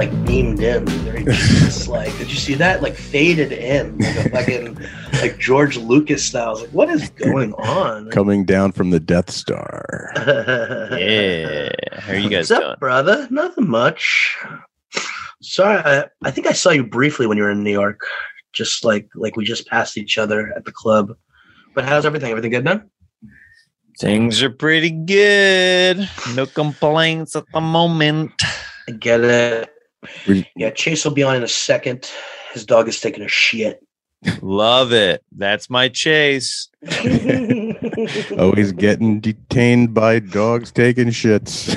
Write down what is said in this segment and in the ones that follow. of like beamed in. They're just like, did you see that? Like faded in, like a fucking like George Lucas style. I was like, what is going on? Coming down from the Death Star. Yeah, how are you guys? What's up, doing? Brother? Nothing much. Sorry, I think I saw you briefly when you were in New York. Just like we just passed each other at the club. But how's everything? Everything good, man? Things are pretty good. No complaints at the moment. I get it. Yeah, Chase will be on in a second. His dog is taking a shit. Love it. That's my Chase. Always getting detained by dogs taking shits.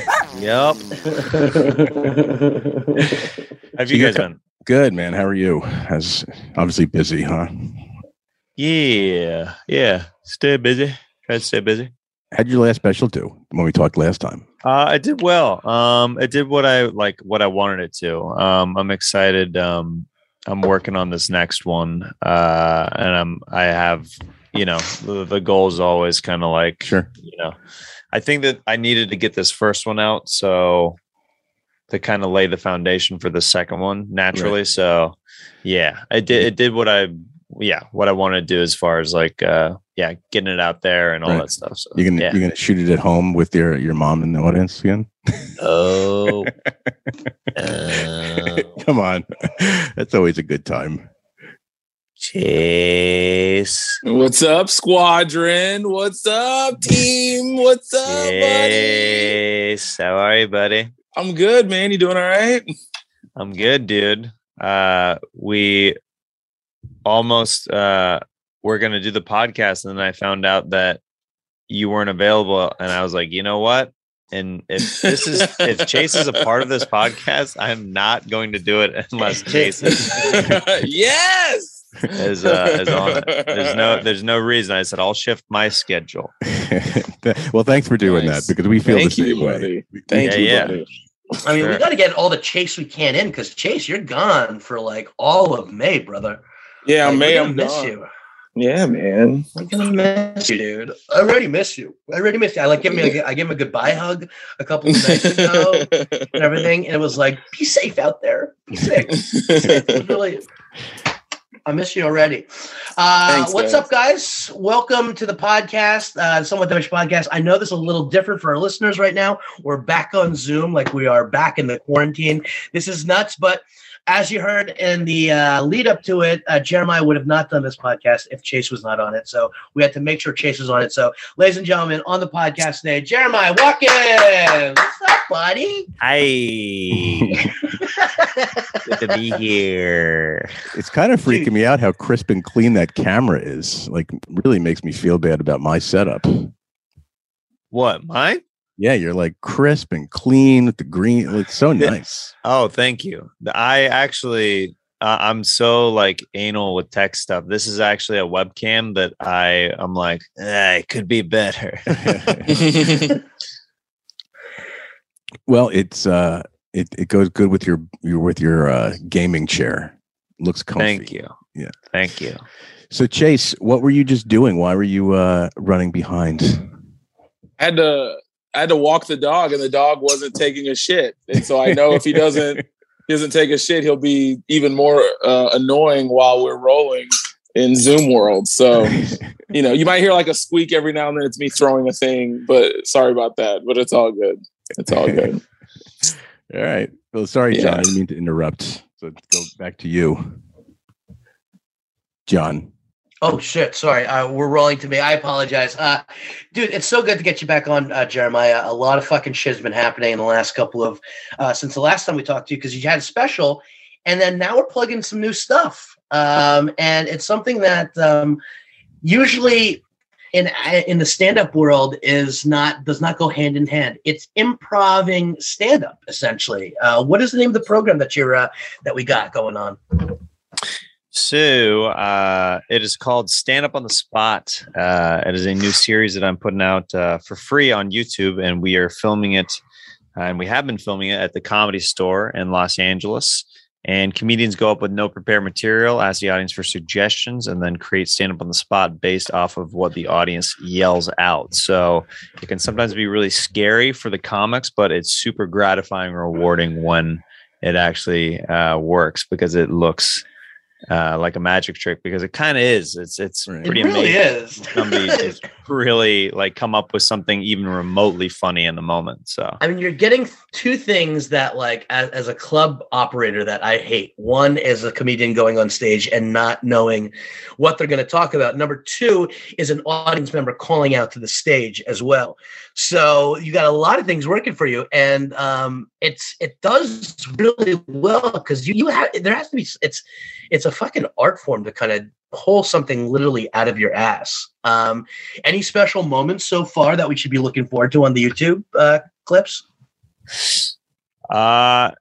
Yep. Have you guys been? Good, man. How are you? As obviously busy, huh? Yeah. Stay busy. Try to stay busy. How'd your last special do when we talked last time? It did well. It did what I wanted it to. I'm excited. I'm working on this next one. And I have, you know, the goal is always kind of like, sure, you know, I think that I needed to get this first one out. So to kind of lay the foundation for the second one naturally. Right. So yeah, it did what I want to do as far as like, getting it out there and all that stuff. So, you're gonna shoot it at home with your mom in the audience again? Oh, come on, that's always a good time. Chase, what's up, squadron? What's up, team? What's up, Chase, buddy? How are you, buddy? I'm good, man. You doing all right? I'm good, dude. We almost we're going to do the podcast, and then I found out that you weren't available, and I was like, you know what? And if Chase is a part of this podcast, I'm not going to do it unless Chase is yes is on it. There's no reason. I said I'll shift my schedule. Well, thanks for doing that, because we feel the same way. Thank you, buddy. I mean, sure. We got to get all the Chase we can in, because Chase, you're gone for like all of May, brother. Yeah, like, May. I'm miss gone. You. Yeah, man. I'm gonna miss you, dude. I already miss you. I like I gave him a goodbye hug a couple of nights ago and everything, and it was like, be safe out there. Be safe. Really, I miss you already. Thanks, what's up, guys? Welcome to the podcast, Somewhat Damaged Podcast. I know this is a little different for our listeners right now. We're back on Zoom, like we are back in the quarantine. This is nuts, but as you heard in the lead up to it, Jeremiah would have not done this podcast if Chase was not on it. So we had to make sure Chase was on it. So, ladies and gentlemen, on the podcast today, Jeremiah Walken. What's up, buddy? Hi. Good to be here. It's kind of freaking me out how crisp and clean that camera is. Like, really makes me feel bad about my setup. What, mine? Yeah, you're like crisp and clean with the green. It looks so nice. Oh, thank you. I actually, I'm so like anal with tech stuff. This is actually a webcam that I'm like, it could be better. Well, it's it goes good with your gaming chair. Looks comfy. Thank you. Yeah, thank you. So Chase, what were you just doing? Why were you running behind? I had to walk the dog, and the dog wasn't taking a shit. And so I know if he doesn't take a shit, he'll be even more annoying while we're rolling in Zoom world. So, you know, you might hear like a squeak every now and then. It's me throwing a thing, but sorry about that. But it's all good. It's all good. All right. Well, sorry, John. I didn't mean to interrupt. So let's go back to you, John. Oh, shit. Sorry. We're rolling to me. I apologize. Dude, it's so good to get you back on, Jeremiah. A lot of fucking shit has been happening in the last couple of since the last time we talked to you, because you had a special, and then now we're plugging some new stuff. And it's something that usually in the stand-up world does not go hand in hand. It's improving stand-up, essentially. What is the name of the program that that we got going on? So it is called Stand Up on the Spot. It is a new series that I'm putting out for free on YouTube, and we are filming it, and we have been filming it at the Comedy Store in Los Angeles. And comedians go up with no prepared material, ask the audience for suggestions, and then create stand-up on the spot based off of what the audience yells out. So it can sometimes be really scary for the comics, but it's super gratifying and rewarding when it actually works, because it looks like a magic trick, because it kind of is. It's pretty amazing. Really is. Somebody just really like come up with something even remotely funny in the moment. So I mean, you're getting two things that, like, as a club operator, that I hate. One is a comedian going on stage and not knowing what they're going to talk about. Number two is an audience member calling out to the stage as well. So you got a lot of things working for you, and it does really well, because you have, there has to be, it's a fucking art form to kind of pull something literally out of your ass. Any special moments so far that we should be looking forward to on the YouTube clips? I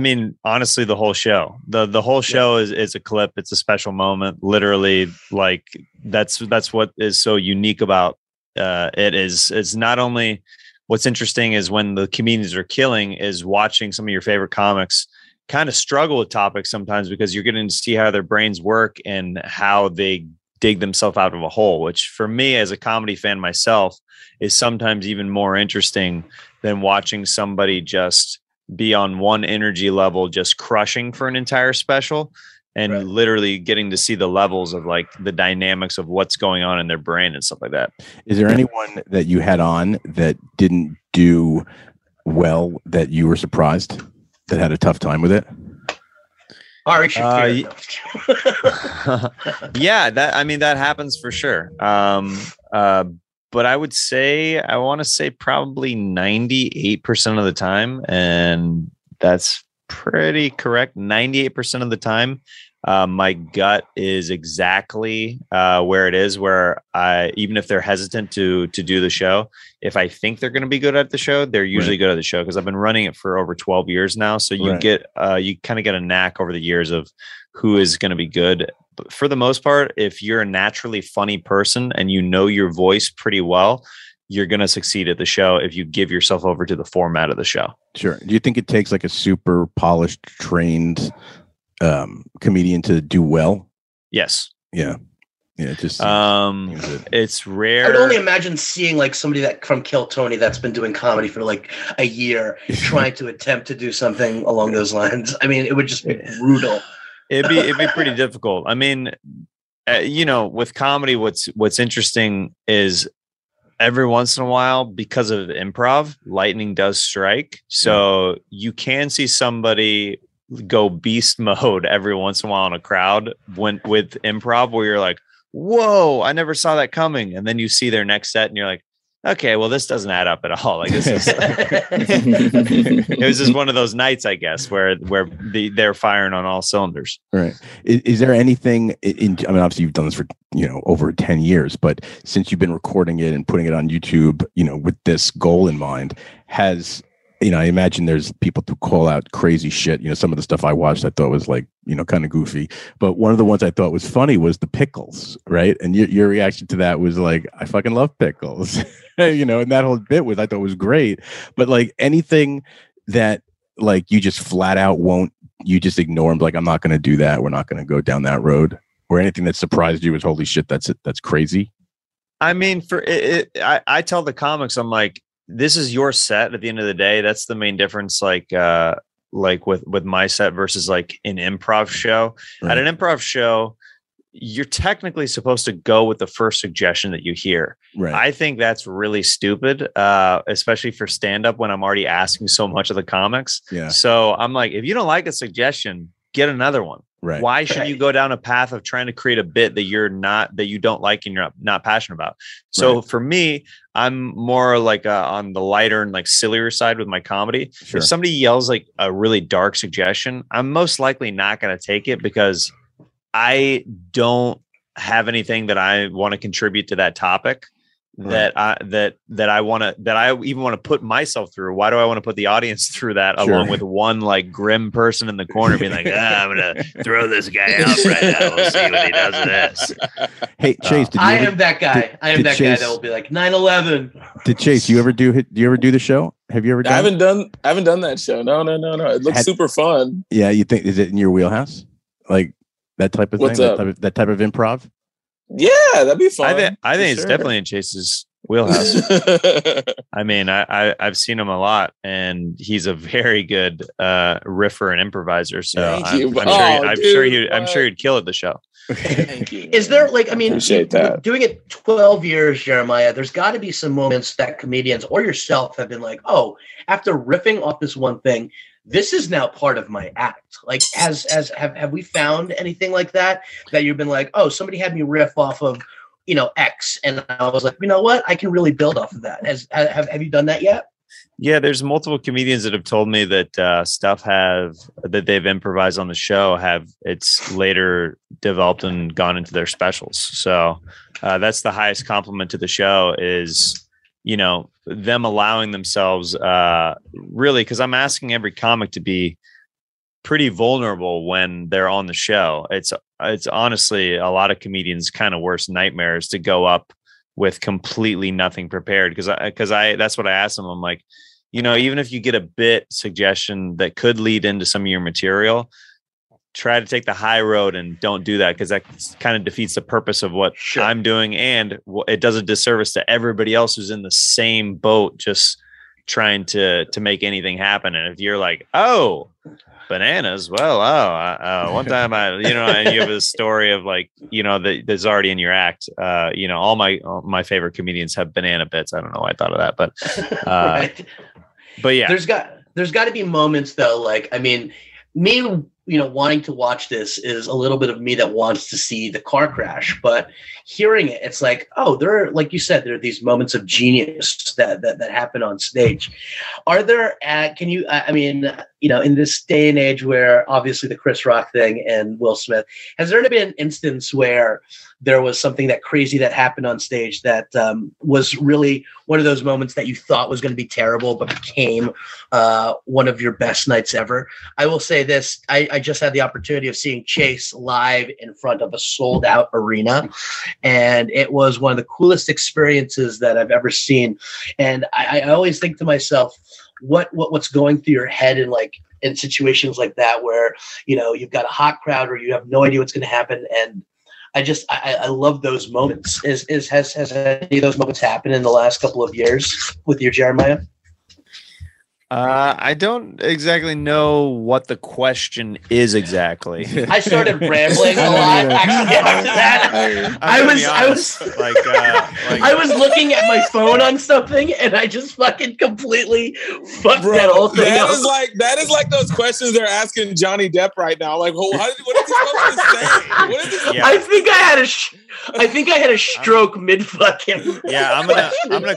mean, honestly, the whole show. The whole show is a clip. It's a special moment. Literally, like that's what is so unique about it is. It's not only what's interesting is when the comedians are killing is watching some of your favorite comics kind of struggle with topics sometimes, because you're getting to see how their brains work and how they dig themselves out of a hole, which for me as a comedy fan myself is sometimes even more interesting than watching somebody just be on one energy level, just crushing for an entire special, and literally getting to see the levels of like the dynamics of what's going on in their brain and stuff like that. Is there anyone that you had on that didn't do well that you were surprised? That had a tough time with it? Ari Shafir. Yeah, that happens for sure. But I would say, I want to say probably 98% of the time, and that's pretty correct. 98% of the time, my gut is exactly where it is, where I, even if they're hesitant to do the show, if I think they're going to be good at the show, they're usually good at the show, because I've been running it for over 12 years now. So you get you kind of get a knack over the years of who is going to be good. But for the most part, if you're a naturally funny person and you know your voice pretty well, you're going to succeed at the show if you give yourself over to the format of the show. Sure. Do you think it takes like a super polished, trained comedian to do well? Yes. Yeah. Just it's rare. I'd only imagine seeing like somebody that from Kill Tony that's been doing comedy for like a year trying to attempt to do something along those lines. I mean, it would just be brutal. It'd be pretty difficult. I mean, with comedy, what's interesting is every once in a while, because of improv, lightning does strike. So you can see somebody go beast mode every once in a while in a crowd with improv, where you're like, whoa, I never saw that coming. And then you see their next set and you're like, okay, well, this doesn't add up at all. Like this is it was just one of those nights, I guess, where they're firing on all cylinders. Right. Is there anything I mean, obviously you've done this for, over 10 years, but since you've been recording it and putting it on YouTube, with this goal in mind, has, I imagine there's people to call out crazy shit. Some of the stuff I watched, I thought was like, kind of goofy. But one of the ones I thought was funny was the pickles, right? And your reaction to that was like, I fucking love pickles, and that whole bit was, I thought was great. But like anything that like you just flat out won't, you just ignore them, like, I'm not going to do that. We're not going to go down that road. Or anything that surprised you was, holy shit, that's it. That's crazy. I mean, I tell the comics, I'm like, this is your set at the end of the day. That's the main difference. Like with my set versus like an improv show. Right. At an improv show, you're technically supposed to go with the first suggestion that you hear. Right. I think that's really stupid, especially for stand-up when I'm already asking so much of the comics. Yeah. So I'm like, if you don't like a suggestion, get another one. Right. Why should you go down a path of trying to create a bit that you don't like and you're not passionate about? So for me, I'm more like on the lighter and like sillier side with my comedy. Sure. If somebody yells like a really dark suggestion, I'm most likely not going to take it, because I don't have anything that I want to contribute to that topic. Right. that I even want to put myself through. Why do I want to put the audience through that along with one like grim person in the corner being like, I'm gonna throw this guy out right now. We'll see what he does with this. Hey Chase, I am that guy that will be like 9/11. Did Chase, do you ever do the show? Have you ever done? I haven't done that show. No. It looks super fun. Yeah, you think, is it in your wheelhouse? Like that type of thing? That type of improv? Yeah, that'd be fun. I think it's definitely in Chase's wheelhouse. I mean, I've seen him a lot, and he's a very good riffer and improviser. So I'm sure he'd kill at the show. Thank you. Is there, like, I mean, doing it 12 years, Jeremiah, there's got to be some moments that comedians or yourself have been like, oh, after riffing off this one thing, this is now part of my act. Like, have we found anything like that, that you've been like, oh, somebody had me riff off of, you know, X, and I was like, you know what, I can really build off of that. Have you done that yet? Yeah, there's multiple comedians that have told me that stuff that they've improvised on the show it's later developed and gone into their specials. So that's the highest compliment to the show, is, you know, them allowing themselves really, because I'm asking every comic to be pretty vulnerable when they're on the show. It's honestly a lot of comedians' kind of worst nightmares to go up with completely nothing prepared, because that's what I asked them. I'm like, you know, even if you get a bit suggestion that could lead into some of your material, try to take the high road and don't do that, because that kind of defeats the purpose of what I'm doing, and it does a disservice to everybody else who's in the same boat, just trying to make anything happen. And if you're like, oh, bananas, well, one time and you have a story of, like, you know, that's already in your act. You know, all my favorite comedians have banana bits. I don't know why I thought of that, but right. But yeah, there's got to be moments, though. Like, I mean, me, you know, wanting to watch this is a little bit of me that wants to see the car crash, but hearing it, it's like, oh, there are, like you said, there are these moments of genius that happen on stage. Are there, you know, in this day and age where obviously the Chris Rock thing and Will Smith, has there been an instance where there was something that crazy that happened on stage that was really one of those moments that you thought was going to be terrible, but became one of your best nights ever? I will say this. I just had the opportunity of seeing Chase live in front of a sold out arena, and it was one of the coolest experiences that I've ever seen. And I always think to myself, what's going through your head in, like, in situations like that, where, you know, you've got a hot crowd or you have no idea what's going to happen. And I love those moments. Has any of those moments happened in the last couple of years with you, Jeremiah? I don't exactly know what the question is exactly. I started rambling a lot. Actually, after that, I was looking at my phone on something, and I just fucking completely fucked that whole thing up. That is like those questions they're asking Johnny Depp right now. Like, what is he supposed to say? What is this? Yeah. I think I had a stroke mid fucking. Yeah, I'm gonna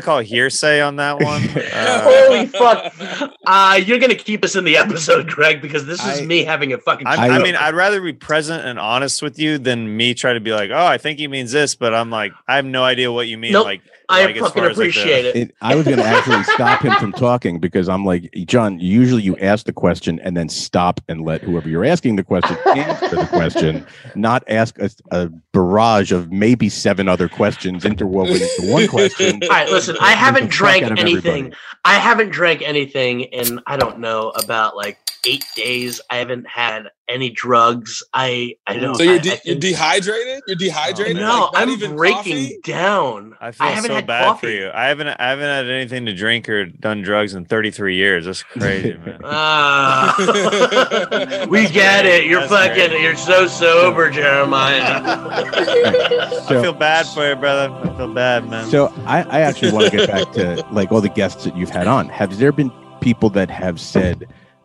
call hearsay on that one. Holy fuck! You're gonna keep us in the episode, Greg, because this is me having a fucking. I mean, I'd rather be present and honest with you than me try to be like, oh, I think he means this, but I'm like, I have no idea what you mean. Nope. Like, I fucking appreciate it. I was gonna actually stop him from talking, because I'm like, John, usually you ask the question and then stop and let whoever you're asking the question answer the question, not ask a barrage of maybe 7 other questions interwoven into one question. All right, listen, I haven't drank anything. I haven't drank anything in, I don't know, about like 8 days. I haven't had any drugs. I don't. So you're dehydrated? You're dehydrated? No, like, I'm breaking down. I feel so bad coffee. For you. I haven't had anything to drink or done drugs in 33 years. That's crazy, man. We get it. You're fucking. Great. You're so sober, Jeremiah. So, I feel bad for you, brother. I feel bad, man. So I actually want to get back to, like, all the guests that you've had on. Have there been people that have said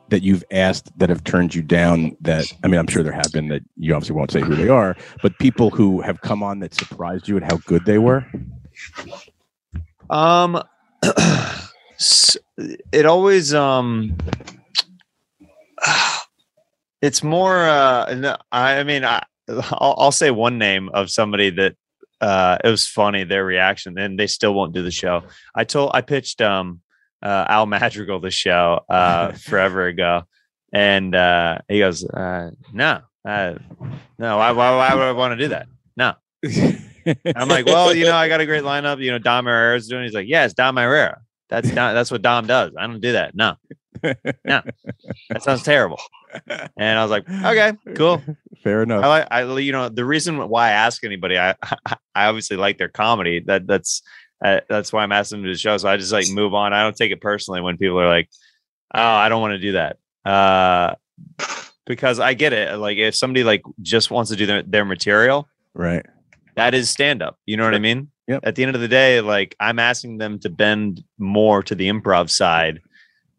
that you've asked that have turned you down, that, I mean, I'm sure there have been, that you obviously won't say who they are, but people who have come on that surprised you at how good they were? It always, it's more, I'll say one name of somebody that, it was funny, their reaction, and they still won't do the show. I pitched, Al Madrigal the show forever ago, and he goes, no, why would I want to do that? No. I'm like, well, you know, I got a great lineup, you know, Dom Herrera's doing it. He's like, yeah, it's Dom Herrera. That's what Dom does. I don't do that. No, that sounds terrible. And I was like, okay, cool, fair enough. I you know, the reason why I ask anybody, I obviously like their comedy. That's That's why I'm asking them to the show. So I just like move on. I don't take it personally when people are like, oh, I don't want to do that. Because I get it. Like if somebody like just wants to do their material, right? That is stand up. You know what I mean? Yep. At the end of the day, like I'm asking them to bend more to the improv side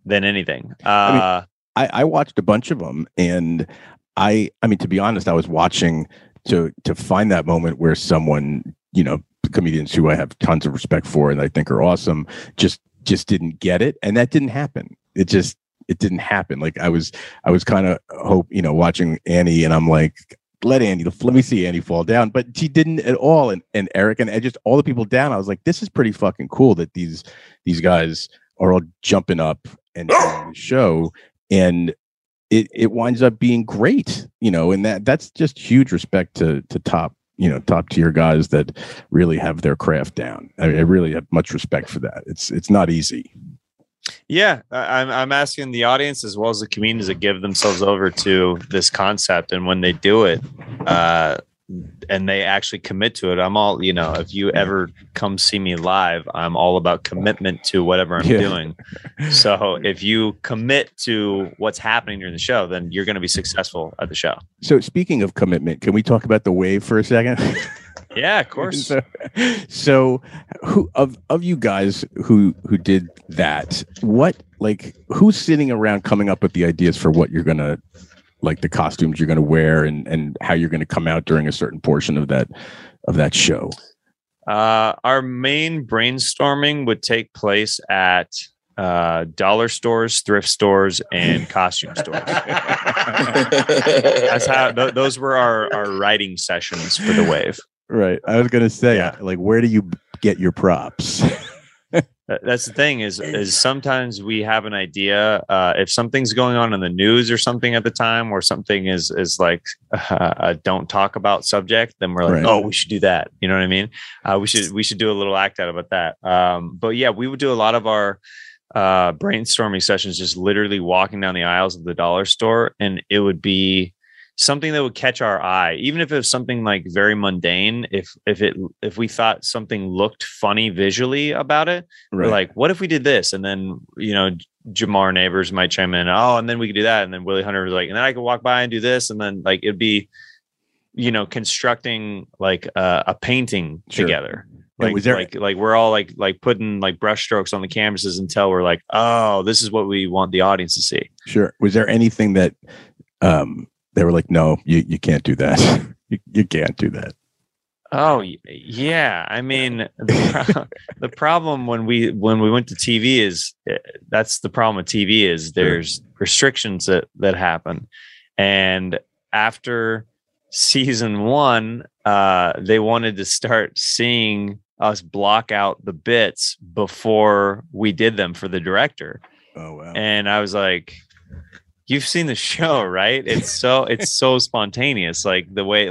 than anything. I mean, I watched a bunch of them, and I mean, to be honest, I was watching to find that moment where someone, you know, comedians who I have tons of respect for and I think are awesome, just didn't get it. And that didn't happen. It didn't happen. Like I was kind of watching Annie, and I'm like, let me see Annie fall down, but she didn't at all. And Eric and just all the people down. I was like, this is pretty fucking cool that these guys are all jumping up and doing the show, and it winds up being great, you know. And that's just huge respect to top tier guys that really have their craft down. I mean, I really have much respect for that. It's not easy. Yeah, I'm asking the audience as well as the comedians to give themselves over to this concept, and when they do it, and they actually commit to it, I'm all, you know, if you ever come see me live, I'm all about commitment to whatever I'm doing. So if you commit to what's happening during the show, then you're going to be successful at the show. So speaking of commitment, can we talk about The Wave for a second? Yeah, of course. So who of you guys who did that, what, like, who's sitting around coming up with the ideas for what you're going to, like the costumes you're going to wear and how you're going to come out during a certain portion of that show? Our main brainstorming would take place at dollar stores, thrift stores, and costume stores. That's how those were our writing sessions for The Wave. Right. I was going to say, like, where do you get your props? That's the thing is sometimes we have an idea, if something's going on in the news or something at the time, or something is like a don't talk about subject, then we're like, oh, we should do that. You know what I mean? We should do a little act out about that. But yeah, we would do a lot of our brainstorming sessions, just literally walking down the aisles of the dollar store, and it would be something that would catch our eye, even if it was something like very mundane. If we thought something looked funny visually about it, we're like, what if we did this? And then, you know, Jamar Neighbors might chime in, oh, and then we could do that. And then Willie Hunter was like, and then I could walk by and do this. And then, like, it'd be, you know, constructing like a painting together. Like, we're all like putting like brushstrokes on the canvases until we're like, oh, this is what we want the audience to see. Sure. Was there anything that, they were like, no, you can't do that. you can't do that. Oh yeah. I mean, the problem when we went to TV is that's the problem with TV is there's restrictions that happen. And after season one, they wanted to start seeing us block out the bits before we did them for the director. Oh wow. And I was like, you've seen the show, right? It's so spontaneous. Like the way,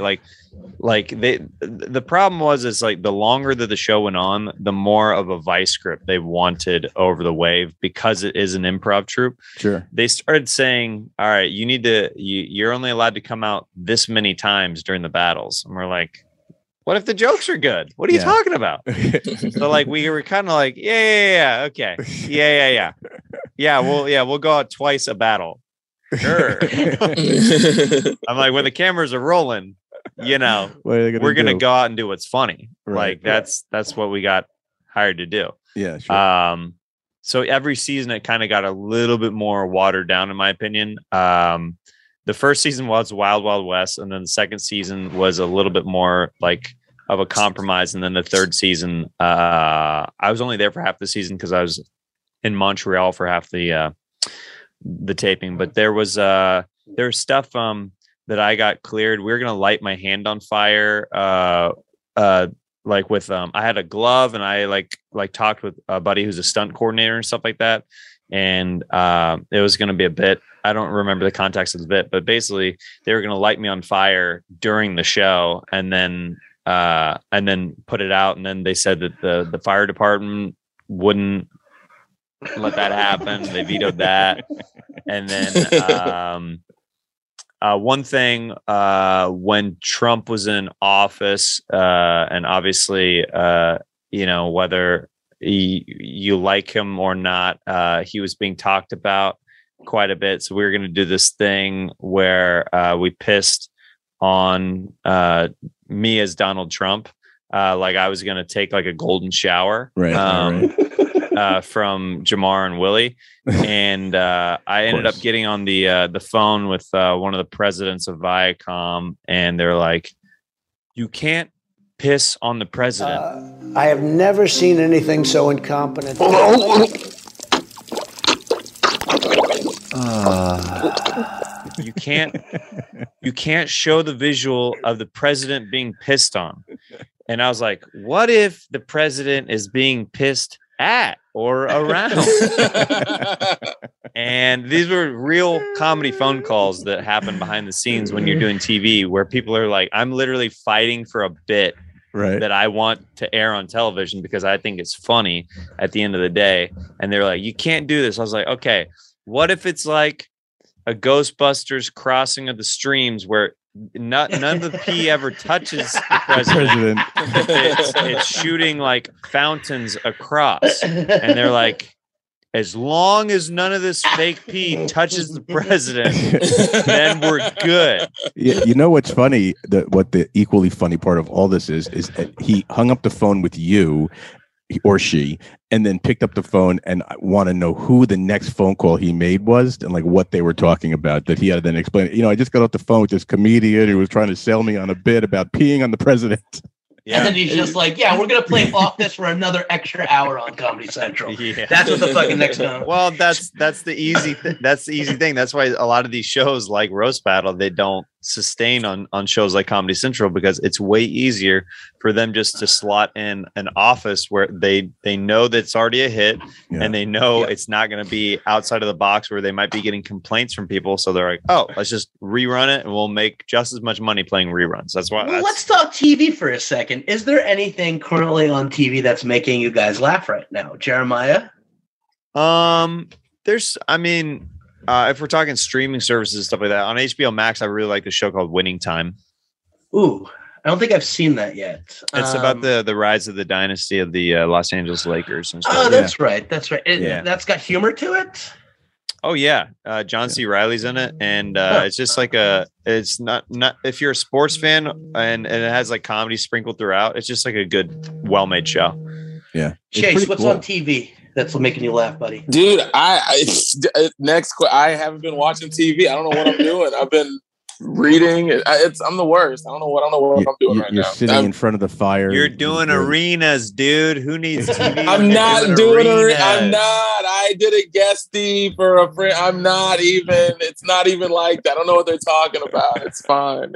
the problem was, is like the longer that the show went on, the more of a vice grip they wanted over The Wave, because it is an improv troupe. Sure. They started saying, all right, you're only allowed to come out this many times during the battles. And we're like, what if the jokes are good? What are you talking about? So like, we were kind of like, okay. We'll go out twice a battle. Sure. I'm like, when the cameras are rolling, you know, we're gonna go out and do what's funny. Right. Like that's what we got hired to do. Yeah. Sure. So every season it kind of got a little bit more watered down, in my opinion. The first season was Wild Wild West, and then the second season was a little bit more like of a compromise, and then the third season, I was only there for half the season because I was in Montreal for half the taping, but there was stuff that I got cleared. We were gonna light my hand on fire, like with I had a glove, and I like talked with a buddy who's a stunt coordinator and stuff like that, and it was gonna be a bit. I don't remember the context of the bit, but basically they were gonna light me on fire during the show, and then put it out, and then they said that the fire department wouldn't let that happen. They vetoed that. And then one thing, when Trump was in office, and obviously you know, whether you like him or not. He was being talked about quite a bit. So we were going to do this thing where we pissed on me as Donald Trump. Like I was going to take like a golden shower from Jamar and Willie. And I ended up getting on the phone with one of the presidents of Viacom. And they're like, you can't piss on the president. I have never seen anything so incompetent. You can't show the visual of the president being pissed on. And I was like, what if the president is being pissed at or around? And these were real comedy phone calls that happen behind the scenes when you're doing TV, where people are like, I'm literally fighting for a bit that I want to air on television because I think it's funny at the end of the day. And they're like, you can't do this. I was like, okay, what if it's like a Ghostbusters crossing of the streams where none of the pee ever touches the president. It's shooting like fountains across. And they're like, as long as none of this fake pee touches the president, then we're good. Yeah, you know what's funny? What the equally funny part of all this is that he hung up the phone with you, or she, and then picked up the phone, and I want to know who the next phone call he made was and like what they were talking about, that he had to then explain, you know, I just got off the phone with this comedian who was trying to sell me on a bit about peeing on the president. Yeah. And then he's just like, yeah, we're going to play off this for another extra hour on Comedy Central. Yeah. That's what the fucking next time. Well, that's the easy thing. That's why a lot of these shows like Roast Battle, they don't sustain on shows like Comedy Central, because it's way easier for them just to slot in an office where they know that's already a hit, and they know it's not going to be outside of the box where they might be getting complaints from people. So they're like, oh, let's just rerun it and we'll make just as much money playing reruns. That's why. Well, let's talk TV for a second. Is there anything currently on TV that's making you guys laugh right now, Jeremiah? If we're talking streaming services and stuff like that, on HBO Max, I really like a show called Winning Time. Ooh, I don't think I've seen that yet. It's about the rise of the dynasty of the Los Angeles Lakers. And stuff. Oh, that's right. That's got humor to it. Oh yeah, John C. Reilly's in it, and it's just like it's not if you're a sports fan, and it has like comedy sprinkled throughout. It's just like a good, well-made show. Yeah, Chase, what's cool on TV? That's what making you laugh, buddy. Dude, I haven't been watching TV. I don't know what I'm doing. I've been reading. I'm the worst. I don't know what I'm doing right now. You're sitting in front of the fire. You're doing arenas, dude. Who needs TV? I'm not doing arenas. I'm not. I did a guestie for a friend. I'm not even. It's not even like that. I don't know what they're talking about. It's fine.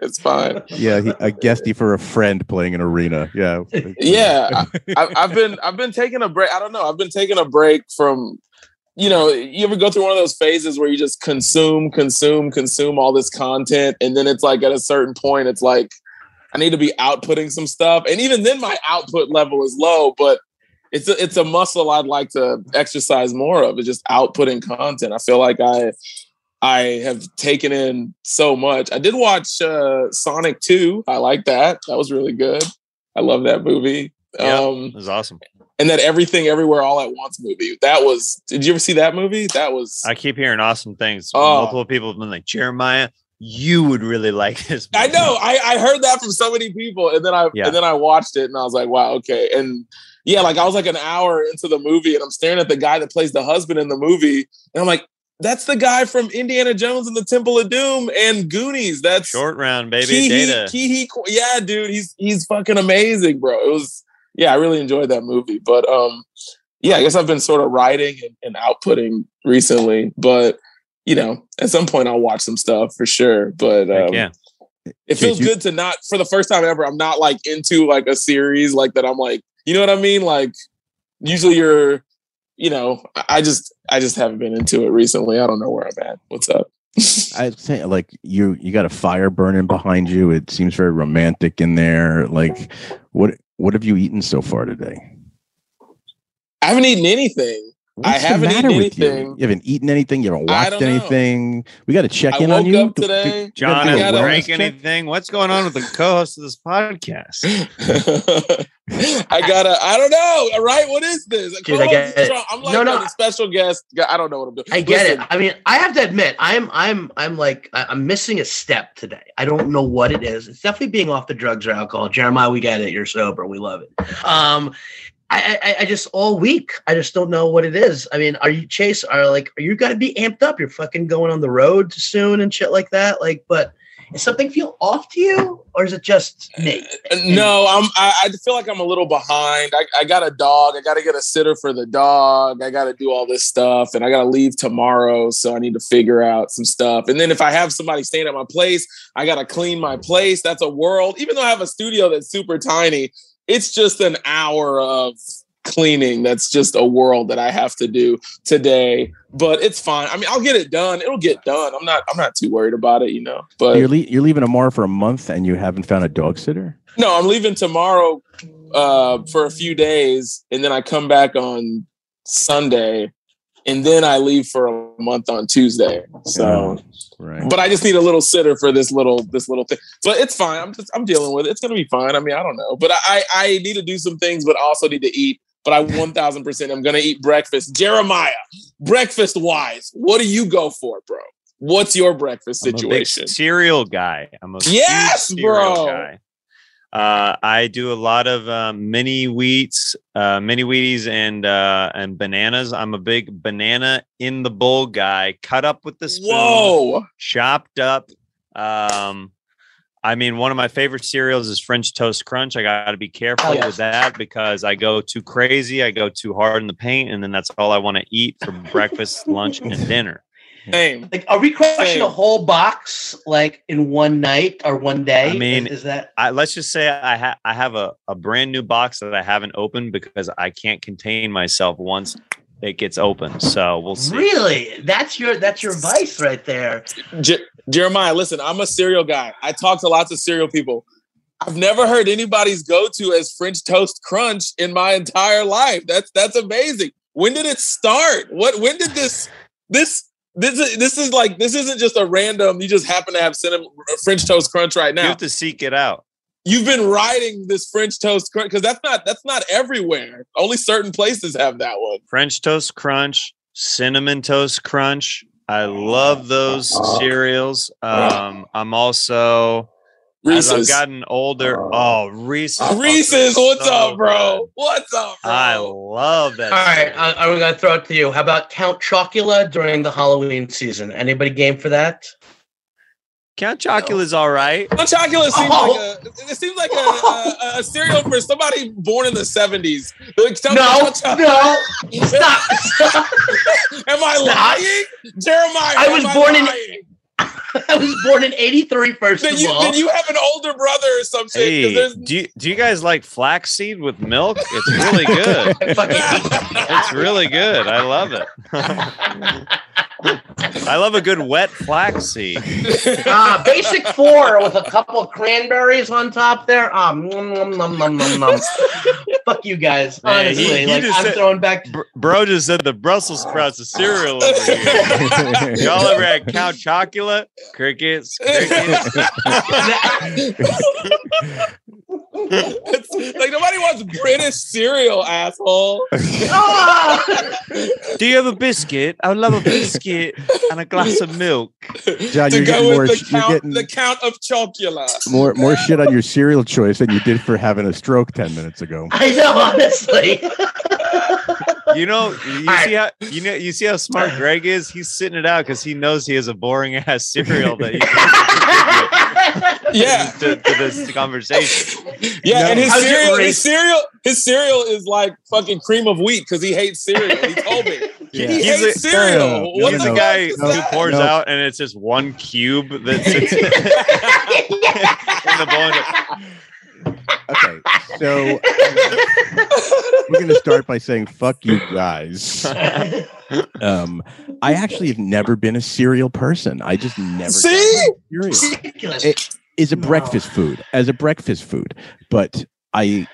Yeah, a guestie for a friend playing an arena. Yeah. Yeah. I've been taking a break. I don't know. I've been taking a break from. You know, you ever go through one of those phases where you just consume all this content, and then it's like at a certain point, it's like I need to be outputting some stuff, and even then my output level is low, but it's a muscle I'd like to exercise more of, is just outputting content. I feel like I have taken in so much. I did watch Sonic 2. I like that. That was really good. I love that movie. Yeah, it was awesome. And that Everything Everywhere All at Once movie. Did you ever see that movie? I keep hearing awesome things. Oh. Multiple people have been like, Jeremiah, you would really like this movie. I know. I heard that from so many people. And then I watched it and I was like, wow, okay. And yeah, like I was like an hour into the movie and I'm staring at the guy that plays the husband in the movie. And I'm like, that's the guy from Indiana Jones and the Temple of Doom and Goonies. That's Short Round, baby. Yeah, dude. He's fucking amazing, bro. Yeah, I really enjoyed that movie. But I guess I've been sort of writing and outputting recently. But, you know, at some point I'll watch some stuff for sure. But it feels good to not, for the first time ever, I'm not like into like a series like that. I'm like, you know what I mean? Like usually you're, you know, I just haven't been into it recently. I don't know where I'm at. What's up? I'd say like you got a fire burning behind you. It seems very romantic in there. Like what have you eaten so far today? I haven't eaten anything. What's I haven't the matter eaten with anything. You haven't eaten anything. You haven't watched anything. We got to check in on you. I woke up today. John hasn't drank anything. What's going on with the co-host of this podcast? I don't know. Right? What is this? Dude, I'm like a special guest. I don't know what I'm doing. I get it. I mean, I have to admit, I'm missing a step today. I don't know what it is. It's definitely being off the drugs or alcohol. Jeremiah, we get it. You're sober. We love it. I just all week. I just don't know what it is. I mean, are you got to be amped up? You're fucking going on the road soon and shit like that. Like, but does something feel off to you, or is it just me? No, I feel like I'm a little behind. I got a dog. I got to get a sitter for the dog. I got to do all this stuff, and I got to leave tomorrow, so I need to figure out some stuff. And then if I have somebody staying at my place, I got to clean my place. That's a world. Even though I have a studio that's super tiny, it's just an hour of cleaning. That's just a world that I have to do today, but it's fine. I mean, I'll get it done. It'll get done. I'm not too worried about it, you know, but you're leaving tomorrow for a month and you haven't found a dog sitter. No, I'm leaving tomorrow for a few days. And then I come back on Sunday and then I leave for a month on Tuesday. So, right. But I just need a little sitter for this little thing. But it's fine. I'm dealing with it. It's gonna be fine. I mean, I don't know. But I need to do some things, but I also need to eat. But I 1000% I'm gonna eat breakfast. Jeremiah, breakfast wise, what do you go for, bro? What's your breakfast situation? I'm a big cereal guy. I'm a huge cereal guy. I do a lot of mini Wheaties and bananas. I'm a big banana in the bowl guy, cut up with the spoon, chopped up. I mean, one of my favorite cereals is French Toast Crunch. I got to be careful with that because I go too crazy. I go too hard in the paint. And then that's all I want to eat for breakfast, lunch, and dinner. Same. Like, are we crushing a whole box like in one night or one day? I mean, let's just say I have a brand new box that I haven't opened because I can't contain myself once it gets open. So we'll see. Really? That's your vice right there. Jeremiah, listen, I'm a cereal guy. I talk to lots of cereal people. I've never heard anybody's go-to as French Toast Crunch in my entire life. That's amazing. When did it start? When did this This isn't just a random. You just happen to have cinnamon French Toast Crunch right now. You have to seek it out. You've been riding this French Toast Crunch because that's not everywhere. Only certain places have that one. French Toast Crunch, Cinnamon Toast Crunch. I love those cereals. I'm also Reese's. As I've gotten older, Reese's. Reese's, what's up, bro? What's up, bro? I love that. All right, I'm going to throw it to you. How about Count Chocula during the Halloween season? Anybody game for that? Count Chocula's all right. Count Chocula seems like a cereal for somebody born in the 70s. Like, no, stop. Am I lying? Jeremiah, I was born in 83, first of all. Then you have an older brother or some shit. Hey, do you guys like flaxseed with milk? It's really good. It's really good. I love it. I love a good wet flaxseed. Basic 4 with a couple of cranberries on top there. Fuck you guys. Honestly, yeah, throwing back. Bro just said the Brussels sprouts of cereal over here. Y'all ever had Count Chocula? Crickets. Like nobody wants British cereal, asshole. Do you have a biscuit? I would love a biscuit and a glass of milk. John, to go with the Count of Chocula. More shit on your cereal choice than you did for having a stroke 10 minutes ago. I know, honestly. You see how smart Greg is? He's sitting it out because he knows he has a boring ass cereal that he to this conversation. Yeah, no. And his cereal is like fucking cream of wheat because he hates cereal. He told me. Yeah. He hates cereal. He's a guy who pours out and it's just one cube that sits in the bowl. Okay, so we're going to start by saying, fuck you guys. I actually have never been a cereal person. I just never. See? It's ridiculous. It is a breakfast food, but I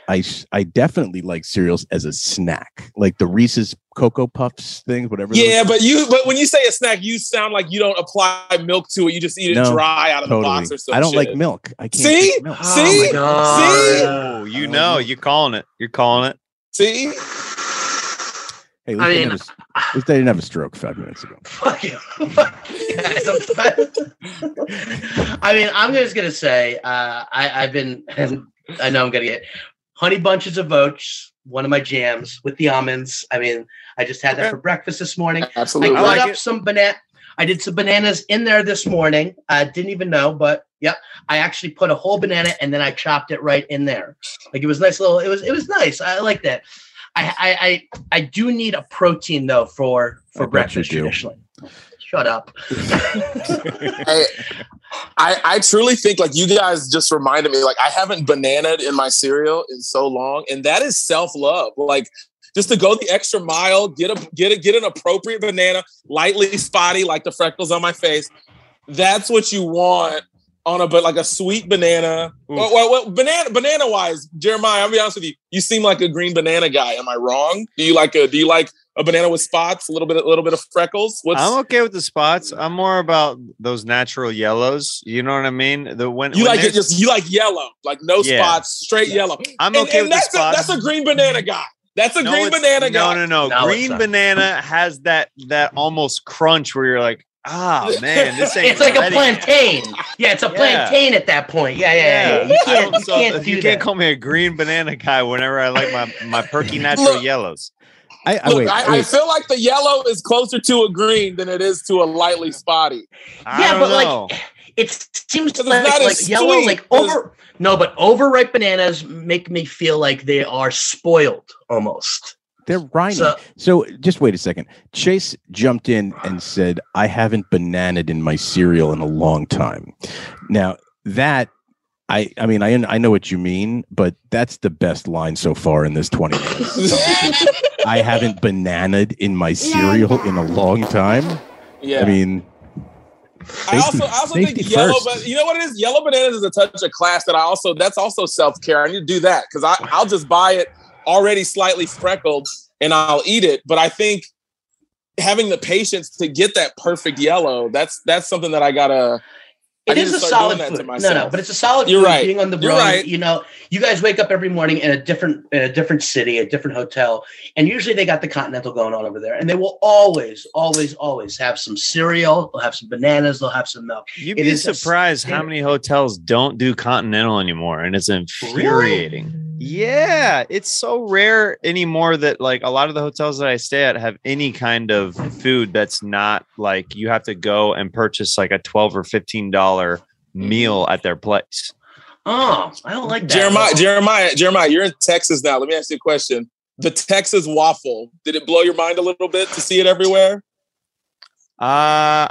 definitely like cereals as a snack, like the Reese's Cocoa Puffs things, whatever. Yeah, but when you say a snack, you sound like you don't apply milk to it. You just eat it dry out of the box or something. I don't like milk. I can't. See, milk. See, oh see. Oh, you know, you're calling it. You're calling it. See. Hey, I mean, they didn't have a stroke 5 minutes ago. Fuck you. I mean, I'm just gonna say, I know I'm gonna get honey bunches of oats, one of my jams with the almonds. I mean, I just had that for breakfast this morning. Absolutely, I cut up some banana. I did some bananas in there this morning. I didn't even know, but yeah, I actually put a whole banana and then I chopped it right in there. Like it was nice little. It was nice. I like that. I do need a protein though for breakfast traditionally. Shut up. I truly think like you guys just reminded me, like I haven't bananaed in my cereal in so long, and that is self-love. Like just to go the extra mile, get an appropriate banana, lightly spotty, like the freckles on my face. That's what you want. Like a sweet banana. Well, banana wise, Jeremiah, I'll be honest with you. You seem like a green banana guy. Am I wrong? Do you like a banana with spots, a little bit of freckles? I'm okay with the spots. I'm more about those natural yellows. You know what I mean? You like yellow, like no spots, straight yellow. I'm okay with the spots. That's a green banana guy. That's a green banana guy. No. Green banana has that almost crunch where you're like, ah, man, this ain't it's like a plantain. Yeah, it's a plantain at that point. Yeah. You can't call me a green banana guy whenever I like my perky natural yellows. I feel like the yellow is closer to a green than it is to a lightly spotty. I don't know. Like it seems to like yellow, sweet. But overripe bananas make me feel like they are spoiled almost. They're rhyming. So just wait a second. Chase jumped in and said, I haven't bananaed in my cereal in a long time. Now that I mean, I know what you mean, but that's the best line so far in this 20 minutes. I haven't bananaed in my cereal in a long time. Yeah. I mean, I also think yellow, but you know what it is? Yellow bananas is a touch of class that that's also self-care. I need to do that because I'll just buy it already slightly freckled and I'll eat it. But I think having the patience to get that perfect yellow, that's something that I gotta. It is a solid food. No, but it's a solid food. Right. Being on the road, right. You know, you guys wake up every morning in a different city, a different hotel, and usually they got the continental going on over there, and they will always, always, always have some cereal. They'll have some bananas. They'll have some milk. You'd be surprised how many hotels don't do continental anymore, and it's infuriating. Really? Yeah, it's so rare anymore that like a lot of the hotels that I stay at have any kind of food that's not like you have to go and purchase like a $12 or $15 meal at their place. Oh, I don't like that. Jeremiah, you're in Texas now. Let me ask you a question. The Texas waffle, did it blow your mind a little bit to see it everywhere? I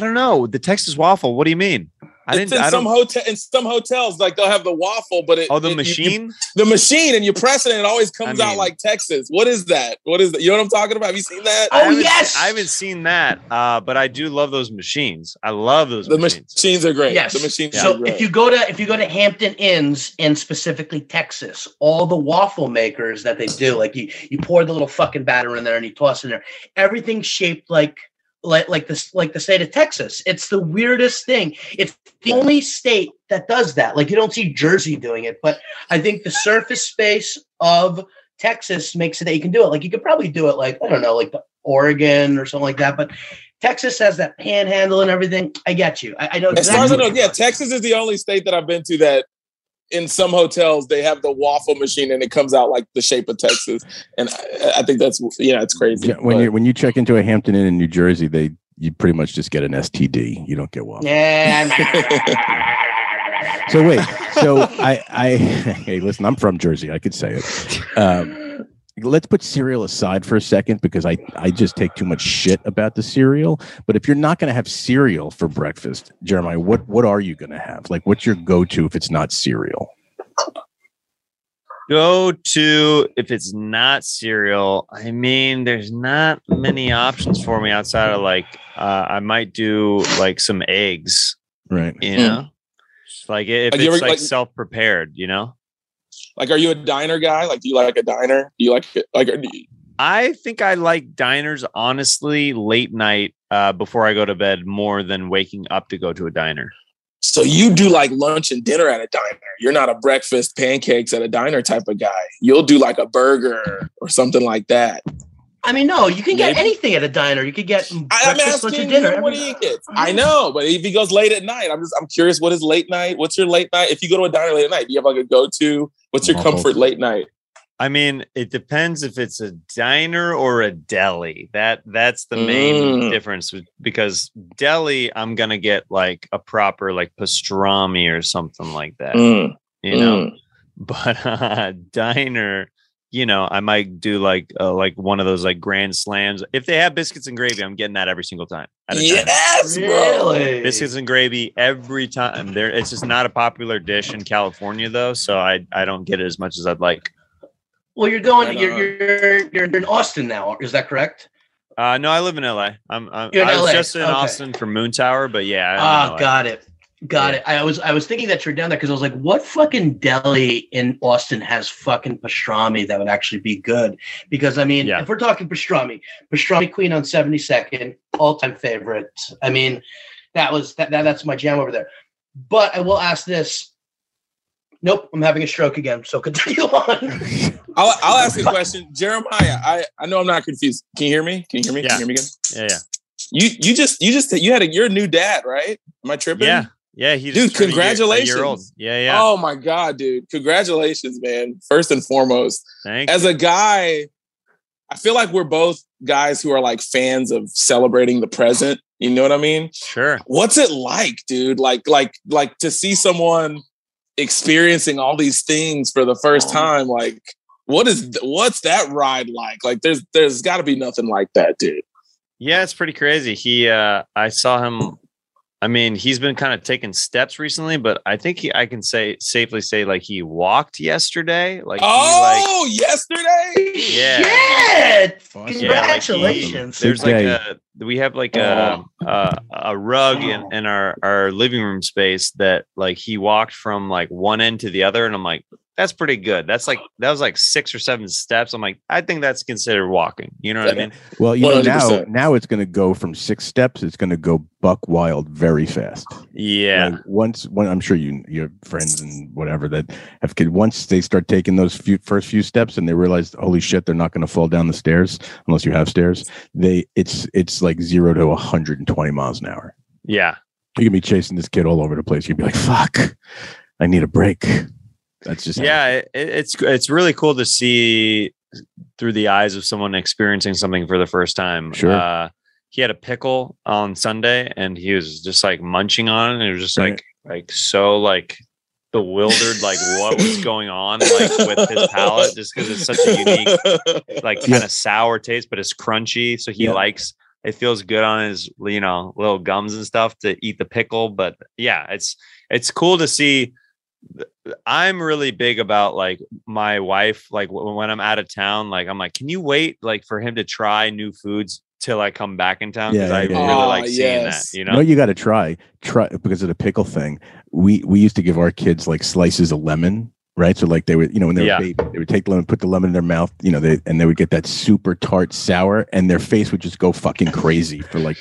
don't know. The Texas waffle, what do you mean? In some hotels, like they'll have the waffle, but machine? The machine, and you press it and it always comes out like Texas. What is that? You know what I'm talking about? Have you seen that? Oh, yes. I haven't seen that, but I do love those machines. I love those machines. The machines are great. Yes. The machines are great. If you go to Hampton Inns and specifically Texas, all the waffle makers that they do, like you pour the little fucking batter in there and you toss it in there. Everything's shaped like the state of Texas. It's the weirdest thing. It's the only state that does that. Like you don't see Jersey doing it, but I think the surface space of Texas makes it that you can do it. Like you could probably do it like, I don't know, like the Oregon or something like that, but Texas has that panhandle and everything. I get you. I know. As far as I know, yeah, Texas is the only state that I've been to that in some hotels they have the waffle machine and it comes out like the shape of Texas, and I think that's it's crazy. Yeah, when you check into a Hampton Inn in New Jersey, you pretty much just get an STD. You don't get waffle. Yeah. So wait. So hey, listen, I'm from Jersey. I could say it. Let's put cereal aside for a second because I just take too much shit about the cereal. But if you're not going to have cereal for breakfast, Jeremiah, what are you going to have? Like, what's your go-to if it's not cereal? Go-to if it's not cereal. I mean, there's not many options for me outside of like I might do like some eggs, right? You know, like if it's like self-prepared, you know. Like, are you a diner guy? Like, do you like a diner? Do you like it? Like, I think I like diners, honestly, late night before I go to bed more than waking up to go to a diner. So you do like lunch and dinner at a diner. You're not a breakfast pancakes at a diner type of guy. You'll do like a burger or something like that. I mean, no, you can get anything at a diner. You could get breakfast, lunch, and dinner. What do you get? I know, but if he goes late at night, I'm curious. What is late night? What's your late night? If you go to a diner late at night, do you have like a go-to? What's your comfort late night? I mean, it depends if it's a diner or a deli. That's the main difference, because deli, I'm going to get like a proper like pastrami or something like that, you know, but diner, you know, I might do like one of those like grand slams. If they have biscuits and gravy, I'm getting that every single time. Yes, bro. Really? Biscuits and gravy every time. There, it's just not a popular dish in California, though. So I don't get it as much as I'd like. Well, you're in Austin now, is that correct? No, I live in LA. I was just in Austin for Moon Tower, but yeah. Got it. I was thinking that you're down there because I was like, what fucking deli in Austin has fucking pastrami that would actually be good? Because I mean, if we're talking pastrami queen on 72nd, all-time favorite. I mean, that's my jam over there. But I will ask this. Nope, I'm having a stroke again, so continue on. I'll ask a question. Jeremiah, I know I'm not confused. Can you hear me? Yeah. Can you hear me again? Yeah. You had your new dad, right? Am I tripping? Yeah. He just dude, congratulations. A year old. Yeah. Oh my God, dude. Congratulations, man. First and foremost. Thank you. As a guy, I feel like we're both guys who are like fans of celebrating the present. You know what I mean? Sure. What's it like, dude? Like to see someone experiencing all these things for the first time, like what's that ride like? Like there's got to be nothing like that, dude. Yeah, it's pretty crazy. He I saw him, I mean, he's been kind of taking steps recently, but I think I can safely say like he walked yesterday. Like yesterday? Yeah. Shit! Congratulations. Yeah, like we have a rug in our living room space that like he walked from like one end to the other, and I'm like, that's pretty good. That was like 6 or 7 steps. I'm like, I think that's considered walking. You know what I mean? Well, you 100%. Know, now it's going to go from 6 steps. It's going to go buck wild very fast. Yeah. Like once I'm sure your friends and whatever that have kids, once they start taking those first few steps and they realize, holy shit, they're not going to fall down the stairs unless you have stairs. It's like 0 to 120 miles an hour. Yeah. You can be chasing this kid all over the place. You'd be like, fuck, I need a break. That's just it's really cool to see through the eyes of someone experiencing something for the first time. Sure. He had a pickle on Sunday and he was just like munching on it. And it was just like so like bewildered, like what was going on like with his palate, just because it's such a unique, like kind of sour taste, but it's crunchy. So he likes it, feels good on his, you know, little gums and stuff to eat the pickle. But yeah, it's cool to see. I'm really big about like my wife, like when I'm out of town, like I'm like, can you wait like for him to try new foods till I come back in town? Because I really like seeing that, you know? No, you got to try because of the pickle thing. We used to give our kids like slices of lemon. Right. So like they would, you know, when they were baby, they would take lemon, put the lemon in their mouth, you know, and they would get that super tart sour and their face would just go fucking crazy for like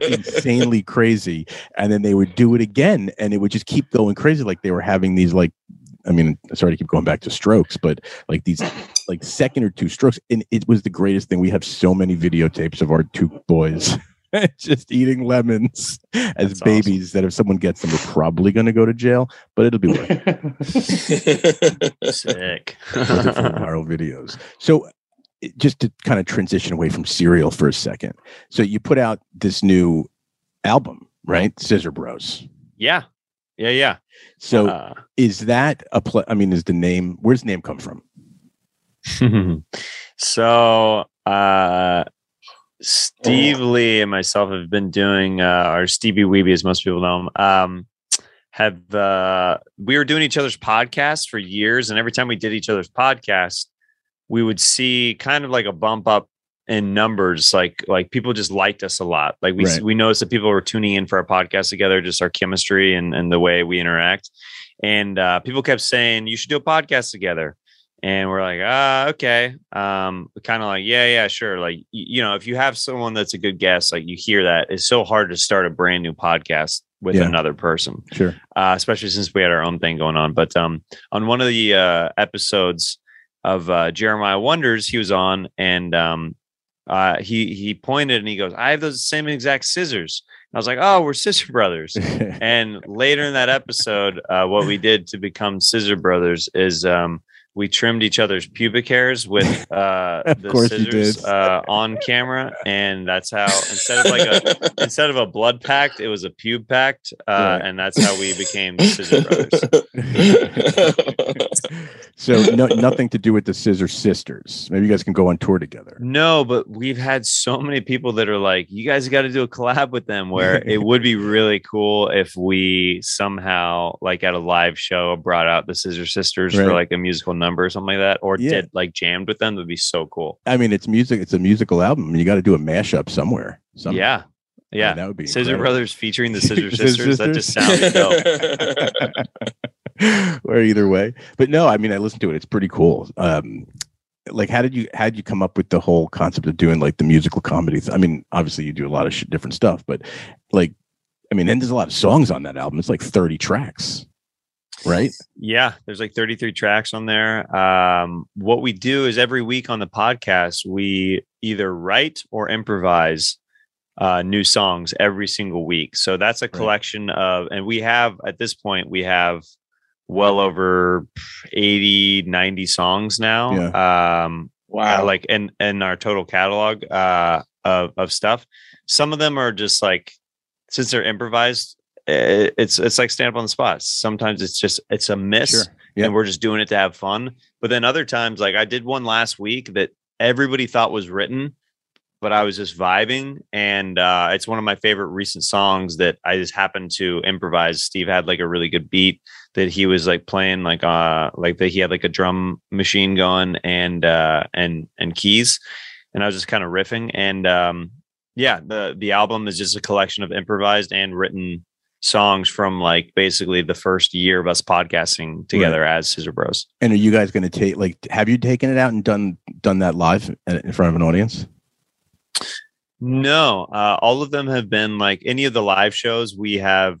insanely crazy. And then they would do it again and it would just keep going crazy. Like they were having these, like, I mean, sorry to keep going back to strokes, but like these like second or 2 strokes. And it was the greatest thing. We have so many videotapes of our 2 boys just eating lemons as That's babies awesome. That if someone gets them, we're probably going to go to jail, but it'll be worth it. Sick. Viral videos. So just to kind of transition away from cereal for a second. So you put out this new album, right? Scissor Bros. Yeah. So is that is the name, where's the name come from? So, Steve Lee and myself have been doing, or Stevie Weeby, as most people know him, we were doing each other's podcasts for years. And every time we did each other's podcasts, we would see kind of like a bump up in numbers. Like people just liked us a lot. Like we noticed that people were tuning in for our podcast together, just our chemistry and the way we interact. And people kept saying, you should do a podcast together. And we're like, okay. Kind of like, yeah, sure. Like, you know, if you have someone that's a good guest, like you hear that, it's so hard to start a brand new podcast with another person. Sure. Especially since we had our own thing going on. But on one of the episodes of Jeremiah Wonders, he was on, and he pointed and he goes, I have those same exact scissors. I was like, oh, we're Scissor Brothers. And later in that episode, what we did to become Scissor Brothers is we trimmed each other's pubic hairs with the scissors on camera. And that's how, instead of like a blood pact, it was a pube pact. And that's how we became Scissor Brothers. So nothing to do with the Scissor Sisters. Maybe you guys can go on tour together. No, but we've had so many people that are like, you guys got to do a collab with them, where it would be really cool if we somehow, like at a live show, brought out the Scissor Sisters for like a musical number or something like that, or did like jammed with them. That would be so cool. I mean, it's music. It's a musical album. You got to do a mashup somewhere. Yeah. Yeah. I mean, that would be Scissor incredible. Brothers featuring the Scissor Sisters. That just sounds dope. Or either way, but no, I mean, I listened to it. It's pretty cool. Like, how did you come up with the whole concept of doing like the musical comedies? I mean, obviously you do a lot of different stuff, but like, I mean, and there's a lot of songs on that album. It's like 30 tracks, right? Yeah. There's like 33 tracks on there. What we do is every week on the podcast, we either write or improvise new songs every single week. So that's a collection of, and we have, at this point, well over 80, 90 songs now. Yeah. Wow. Like in our total catalog of stuff. Some of them are just like, since they're improvised, it's like Stand Up on the Spot. Sometimes it's a miss and we're just doing it to have fun. But then other times, like I did one last week that everybody thought was written, but I was just vibing, and it's one of my favorite recent songs that I just happened to improvise. Steve had like a really good beat that he was like playing, like that he had like a drum machine going and keys, and I was just kind of riffing. And the album is just a collection of improvised and written songs from like basically the first year of us podcasting together as Scissor Bros. And are you guys going to take have you taken it out and done that live in front of an audience? No, all of them have been like any of the live shows we have.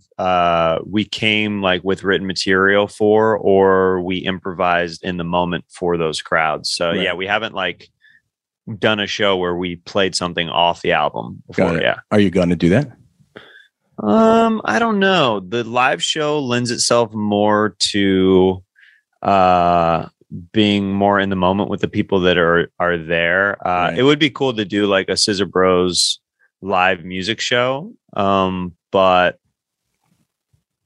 We came like with written material for, or we improvised in the moment for those crowds. So we haven't like done a show where we played something off the album before. Yeah, are you going to do that? I don't know. The live show lends itself more to being more in the moment with the people that are there. It would be cool to do like a Scissor Bros live music show, but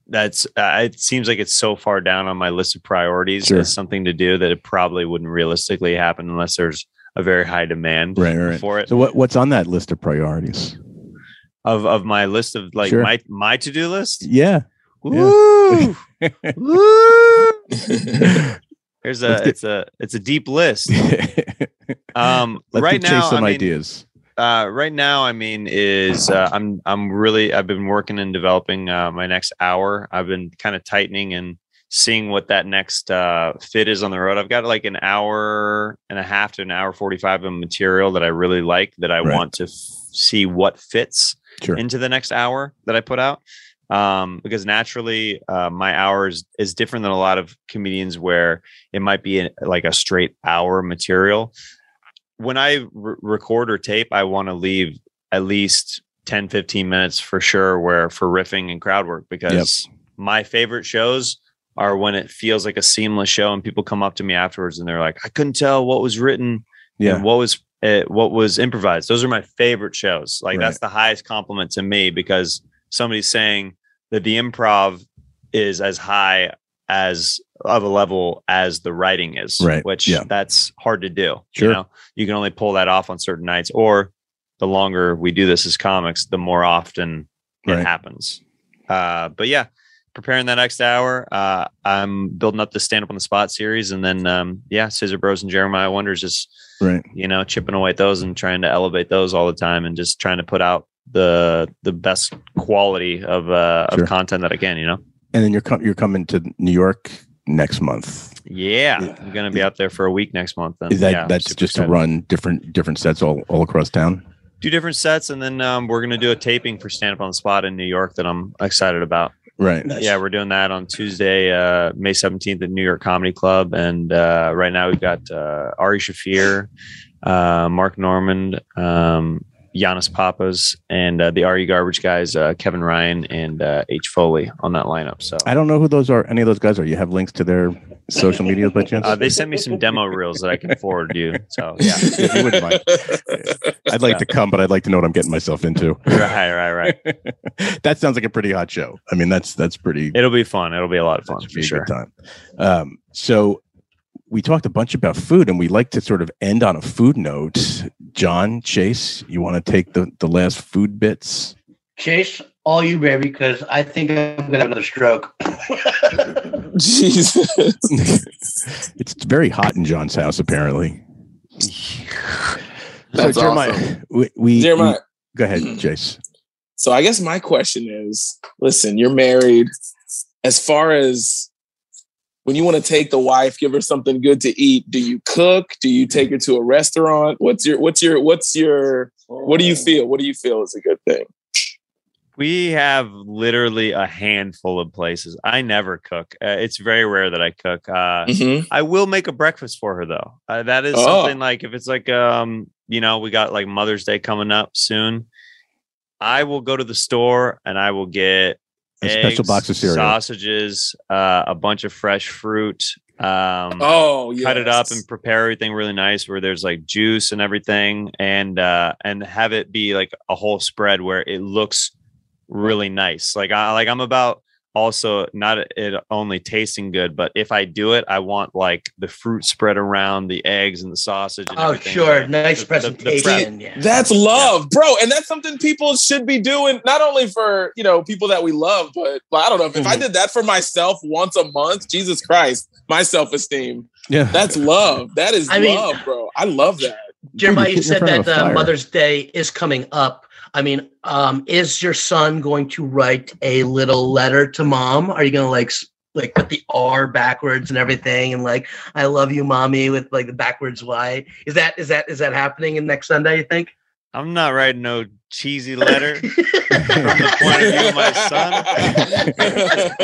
that's it seems like it's so far down on my list of priorities as something to do that it probably wouldn't realistically happen unless there's a very high demand for it. So what's on that list of priorities of my list of like my to-do list? Woo! Woo! Here's it's a deep list. Ideas. Right now, I mean, is I've been working and developing my next hour. I've been kind of tightening and seeing what that next fit is on the road. I've got like an hour and a half to an hour 45 of material that I really like, that I want to see what fits into the next hour that I put out. Because naturally, my hour is different than a lot of comedians where it might be like a straight hour material. When I record or tape, I want to leave at least 10, 15 minutes for sure for riffing and crowd work, because my favorite shows are when it feels like a seamless show and people come up to me afterwards and they're like, I couldn't tell what was written and what was improvised. Those are my favorite shows. Like that's the highest compliment to me, because somebody's saying that the improv is as high as of a level as the writing is, which that's hard to do. Sure. You know, you can only pull that off on certain nights, or the longer we do this as comics, the more often it happens. But yeah, preparing that next hour, I'm building up the Stand Up on the Spot series. And then, Scissor Bros and Jeremiah Wonders is, you know, chipping away at those and trying to elevate those all the time, and just trying to put out the best quality of content that I can, you know. And then you're coming to New York next month. Yeah, I'm going to be out there for a week next month. Then. Is that that's just excited to run different sets all across town? Do different sets, and then we're going to do a taping for Stand Up on the Spot in New York that I'm excited about. Right. Nice. Yeah, we're doing that on Tuesday, May 17th at New York Comedy Club, and right now we've got Ari Shafir, Mark Normand, Giannis Papas, and the RE Garbage guys, Kevin Ryan and H Foley on that lineup. So I don't know who those are. Any of those guys are? You have links to their social media by chance? They sent me some demo reels that I can forward you. So yeah, if you wouldn't mind. I'd like to come, but I'd like to know what I'm getting myself into. Right. That sounds like a pretty hot show. I mean, that's pretty. It'll be fun. It'll be a lot of fun for sure. Good time. So we talked a bunch about food, and we like to sort of end on a food note. John, Chase, you want to take the last food bits? Chase, all you, baby, because I think I'm going to have another stroke. Jesus. It's very hot in John's house, apparently. That's so, Jeremiah, awesome. Jeremiah. Go ahead, Chase. So I guess my question is, listen, you're married. As far as when you want to take the wife, give her something good to eat, do you cook? Do you take her to a restaurant? What do you feel? What do you feel is a good thing? We have literally a handful of places. I never cook. It's very rare that I cook. I will make a breakfast for her though. That is something, like if it's like, we got like Mother's Day coming up soon. I will go to the store and I will get a special box of cereal, sausages, a bunch of fresh fruit. Cut it up and prepare everything really nice, where there's like juice and everything, and have it be like a whole spread where it looks really nice. I'm about also not it only tasting good, but if I do it, I want like the fruit spread around the eggs and the sausage. And everything. Sure. Nice presentation. That's love, bro. And that's something people should be doing, not only for, people that we love, but I don't know if I did that for myself once a month, Jesus Christ, my self-esteem. Yeah. That's love. That is love, bro. I love that. Jeremiah, you said that Mother's Day is coming up. I mean, is your son going to write a little letter to mom? Are you going to like put the R backwards and everything, and like I love you, mommy, with like the backwards Y? Is that happening in next Sunday, you think? I'm not writing no cheesy letter from the point of view of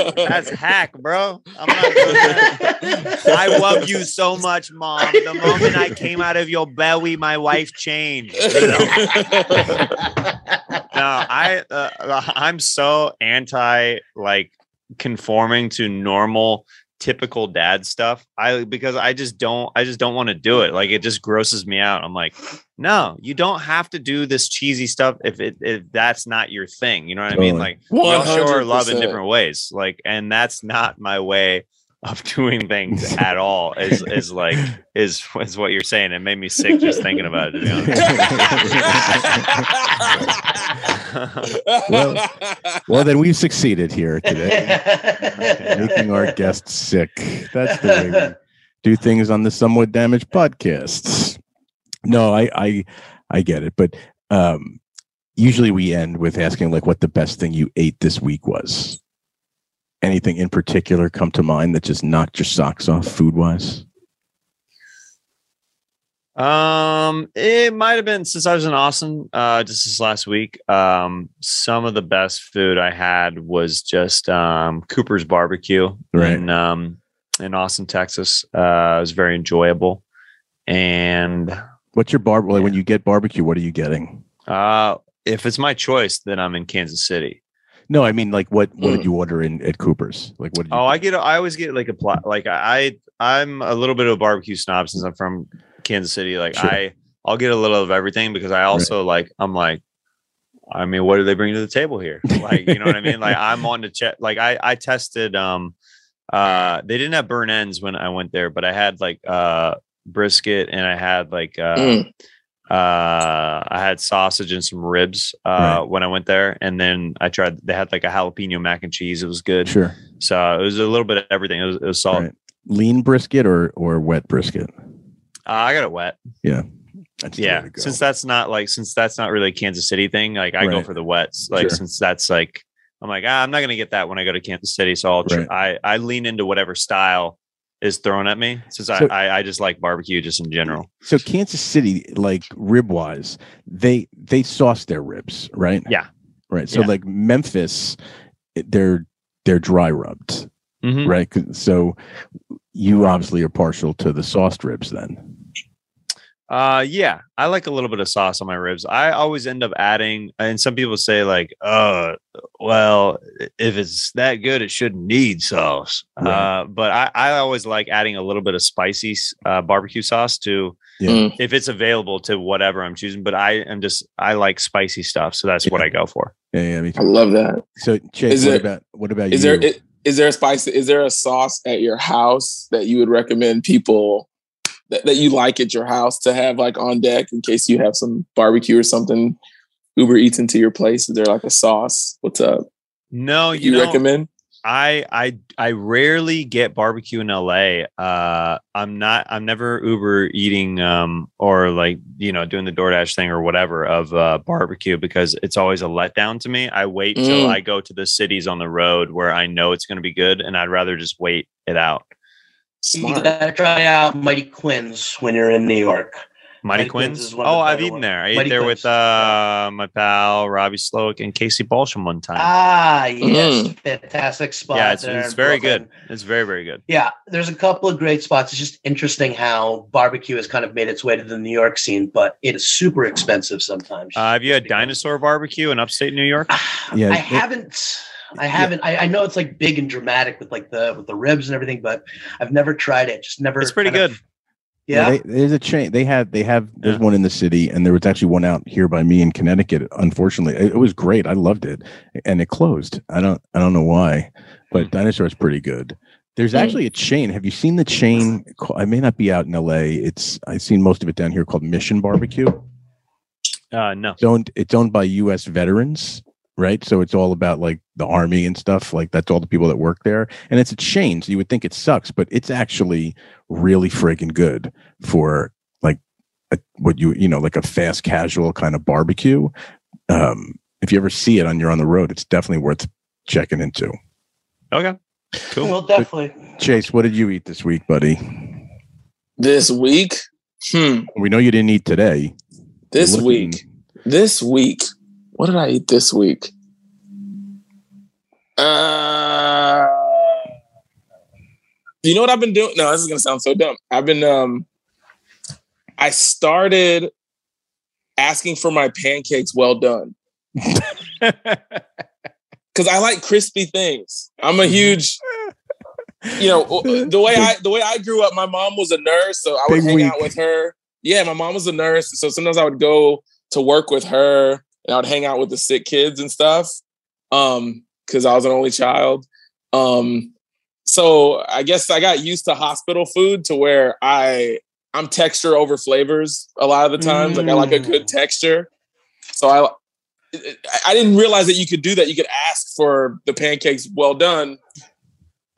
my son. That's hack, bro. I'm not doing that. I love you so much, mom. The moment I came out of your belly, my wife changed. I'm so anti conforming to normal, typical dad stuff. I just don't want to do it. Like, it just grosses me out. I'm like, no, you don't have to do this cheesy stuff if that's not your thing. You know what I mean? Like, we all show our love in different ways. Like, and that's not my way of doing things at all. Is what you're saying. It made me sick just thinking about it, to be honest. well, then we've succeeded here today, making our guests sick. That's the way we do things on the Somewhat Damaged podcast. No, I get it, but usually we end with asking like what the best thing you ate this week was. Anything in particular come to mind that just knocked your socks off food wise? It might have been, since I was in Austin, just this last week. Some of the best food I had was just Cooper's Barbecue, right, in Austin, Texas. It was very enjoyable. And what's your when you get barbecue, what are you getting? If it's my choice, then I'm in Kansas City. No, I mean, like, what did you order in at Cooper's? Like, what? I always get like a plot. Like, I'm a little bit of a barbecue snob since I'm from Kansas City. Like, sure. I'll get a little of everything, because I also what do they bring to the table here? Like, you know what I mean? Like, I'm on to check. Like, I tested. They didn't have burnt ends when I went there, but I had like brisket, and I had like. I had sausage and some ribs when I went there, and then they had like a jalapeno mac and cheese. It was good. Sure. So it was a little bit of everything. It was solid. Right. Lean brisket or wet brisket? I got it wet. Yeah. Since that's not really a Kansas City thing, like I go for the wets. Like, since that's like I'm like, I'm not going to get that when I go to Kansas City. So I'll I lean into whatever style is thrown at me, since I just like barbecue just in general. So Kansas City, like rib wise, they sauce their ribs, right? Yeah. Right. So like Memphis, they're dry rubbed. Mm-hmm. Right. So you obviously are partial to the sauced ribs then. Yeah, I like a little bit of sauce on my ribs. I always end up adding, and some people say like, well, if it's that good, it shouldn't need sauce. Right. But I always like adding a little bit of spicy barbecue sauce to, if it's available, to whatever I'm choosing. But I like spicy stuff, so that's what I go for. Yeah, me too. I love that. So Chase, what about you? Is there a sauce at your house that you would recommend people that you like at your house to have like on deck in case you have some barbecue or something Uber Eats into your place? Is there like a sauce? What's up? No, you recommend? I rarely get barbecue in LA. I'm never Uber eating or like, doing the DoorDash thing or whatever of barbecue, because it's always a letdown to me. I wait till I go to the cities on the road where I know it's going to be good, and I'd rather just wait it out. Smart. You gotta try out Mighty Quinn's when you're in New York. Mighty Quinn's is one of the I've eaten there. I ate there with my pal Robbie Slowick and Casey Balsham one time. Ah, yes, fantastic spot. Yeah, it's very good. It's very, very good. Yeah, there's a couple of great spots. It's just interesting how barbecue has kind of made its way to the New York scene, but it is super expensive sometimes. Have you had Dinosaur barbecue in upstate New York? Yeah, I haven't. I haven't. Yeah. I know it's like big and dramatic with like the ribs and everything, but I've never tried it. Just never. It's pretty good. Yeah. There's a chain. There's one in the city, and there was actually one out here by me in Connecticut. Unfortunately, it was great. I loved it, and it closed. I don't know why, but Dinosaur is pretty good. There's actually a chain. Have you seen the chain? I may not be out in LA. I've seen most of it down here, called Mission Barbecue. No. It's owned by U.S. veterans. Right. So it's all about like the army and stuff, like that's all the people that work there. And it's a chain, so you would think it sucks, but it's actually really friggin' good for like like a fast casual kind of barbecue. If you ever see it on you're on the road, it's definitely worth checking into. Okay, cool. Well, definitely. But Chase, what did you eat this week, buddy? This week? We know you didn't eat today. This week. What did I eat this week? You know what I've been doing? No, this is going to sound so dumb. I've been, I started asking for my pancakes well done. Because I like crispy things. I'm a huge, the way I grew up, my mom was a nurse. So I would hang out with her. Yeah, my mom was a nurse. So sometimes I would go to work with her. And I would hang out with the sick kids and stuff, because I was an only child. So I guess I got used to hospital food to where I'm texture over flavors a lot of the times. Like I like a good texture. So I didn't realize that you could do that. You could ask for the pancakes well done.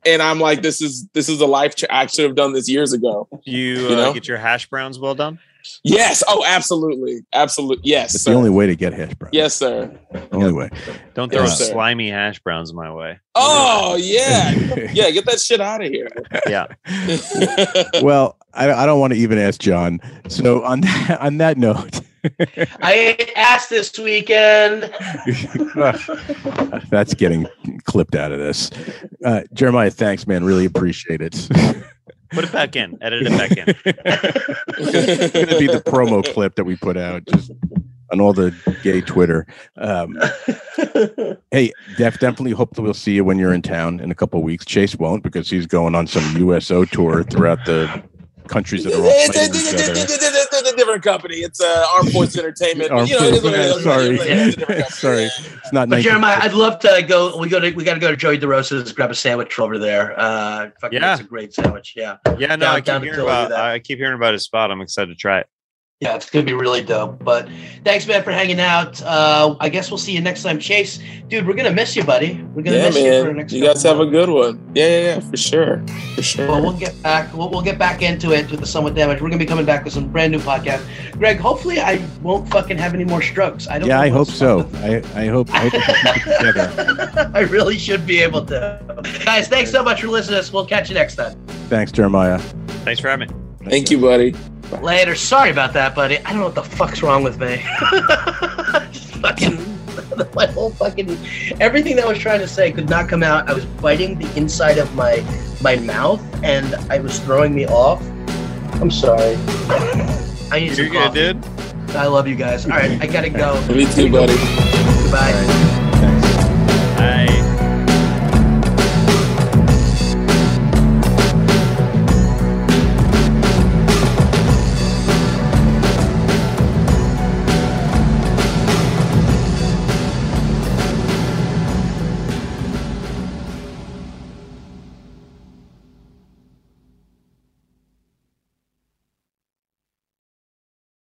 And I'm like, this is a life. I should have done this years ago. You get your hash browns well done? Yes. Oh, absolutely. Absolutely. Yes. It's the only way to get hash browns. Yes, sir. Only way. Don't throw slimy hash browns my way. Oh, yeah. Yeah. Get that shit out of here. Yeah. Well, I don't want to even ask John. So on that note, I ate ass this weekend. That's getting clipped out of this. Jeremiah, thanks, man. Really appreciate it. Put it back in. Edit it back in. It's going to be the promo clip that we put out just on all the gay Twitter. Hey, definitely hope that we'll see you when you're in town in a couple of weeks. Chase won't, because he's going on some USO tour throughout the countries that are all it's a different company. It's Armed Forces Entertainment. Sorry. It's not. But Jeremiah, I'd love to go. We got to go to Joey DeRosa's, grab a sandwich over there. It's a great sandwich. Yeah. Yeah. No, I keep hearing about his spot. I'm excited to try it. Yeah, it's going to be really dope. But thanks, man, for hanging out. I guess we'll see you next time. Chase, dude, we're going to miss you, buddy. We're going to miss you for the next time. You guys have a good one. Yeah, for sure. For sure. Well, we'll get back. We'll get back into it with the Somewhat Damaged. We're going to be coming back with some brand new podcast. Greg, hopefully I won't fucking have any more strokes. I don't. Yeah, I hope so. I hope. I really should be able to. Guys, thanks so much for listening to us. We'll catch you next time. Thanks, Jeremiah. Thanks for having me. Thank you, buddy. Later. Sorry about that, buddy. I don't know what the fuck's wrong with me. My whole fucking everything that I was trying to say could not come out. I was biting the inside of my mouth, and I was throwing me off. I'm sorry. I need some coffee. You're good, dude. I love you guys. All right, I gotta go. Me too, buddy. Goodbye.